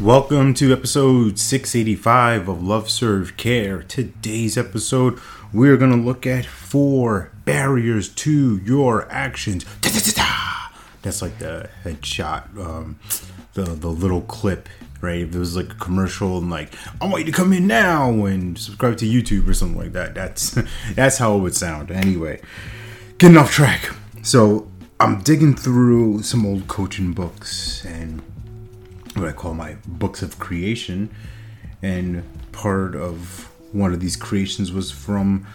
Welcome to episode 685 of Love, Serve, Care. Today's episode, we're going to look at 4 barriers to your actions. That's like the headshot, the little clip, right? If there was like a commercial and like, I want you to come in now and subscribe to YouTube or something like that. That's how it would sound. Anyway, getting off track. So I'm digging through some old coaching books and what I call my books of creation, and part of one of these creations was from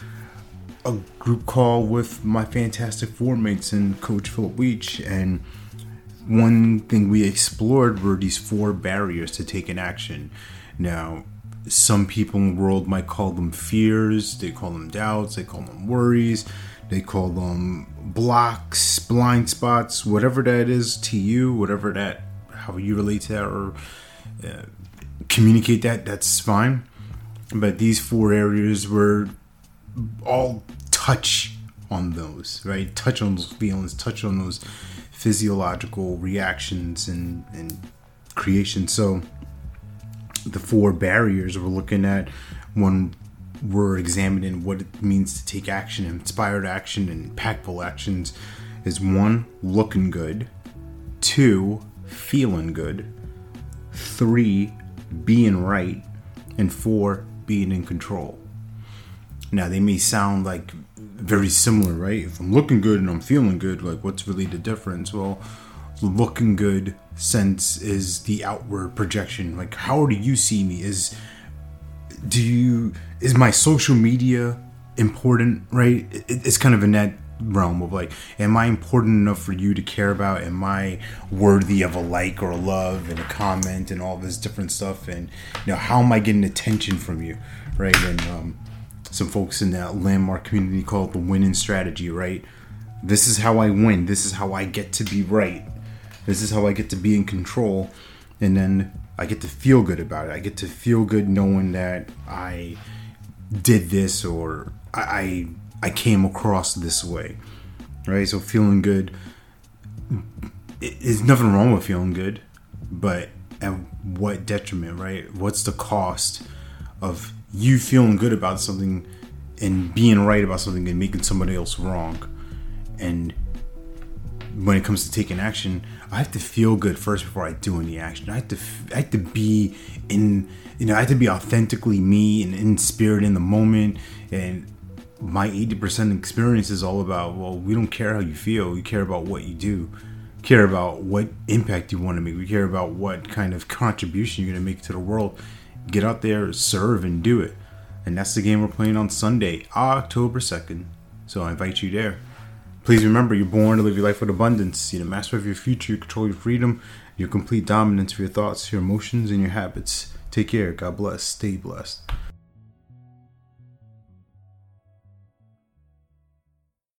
a group call with my fantastic four mates and Coach Phillip Weech, and one thing we explored were these 4 barriers to taking action. Now, some people in the world might call them fears, they call them doubts, they call them worries, they call them blocks, blind spots, whatever that is to you, whatever that, how you relate to that or communicate that, that's fine. But these 4 areas were all touch on those, right? Touch on those feelings, touch on those physiological reactions and creations. So the 4 barriers we're looking at when we're examining what it means to take action, inspired action, and impactful actions is 1, looking good, 2, feeling good, 3, being right, and 4, being in control. Now, they may sound like very similar, right? If I'm looking good and I'm feeling good, like what's really the difference? Well, the looking good sense is the outward projection. Like, how do you see me? Is my social media important, right? It's kind of in that realm of like, am I important enough for you to care about? Am I worthy of a like or a love and a comment and all this different stuff? And you know, how am I getting attention from you, right? And some folks in that landmark community call it the winning strategy, right? This is how I win. This is how I get to be right. This is how I get to be in control, and then I get to feel good about it. I get to feel good knowing that I did this, or I came across this way, right? So feeling good, there's nothing wrong with feeling good, but at what detriment, right? What's the cost of you feeling good about something and being right about something and making somebody else wrong? And when it comes to taking action, I have to feel good first before I do any action. I have to be in, you know, I have to be authentically me and in spirit in the moment. And my 80% experience is all about, well, we don't care how you feel. We care about what you do. We care about what impact you want to make. We care about what kind of contribution you're going to make to the world. Get out there, serve, and do it. And that's the game we're playing on Sunday, October 2nd. So I invite you there. Please remember, you're born to live your life with abundance. You're the master of your future. You control your freedom. Your complete dominance for your thoughts, your emotions, and your habits. Take care. God bless. Stay blessed.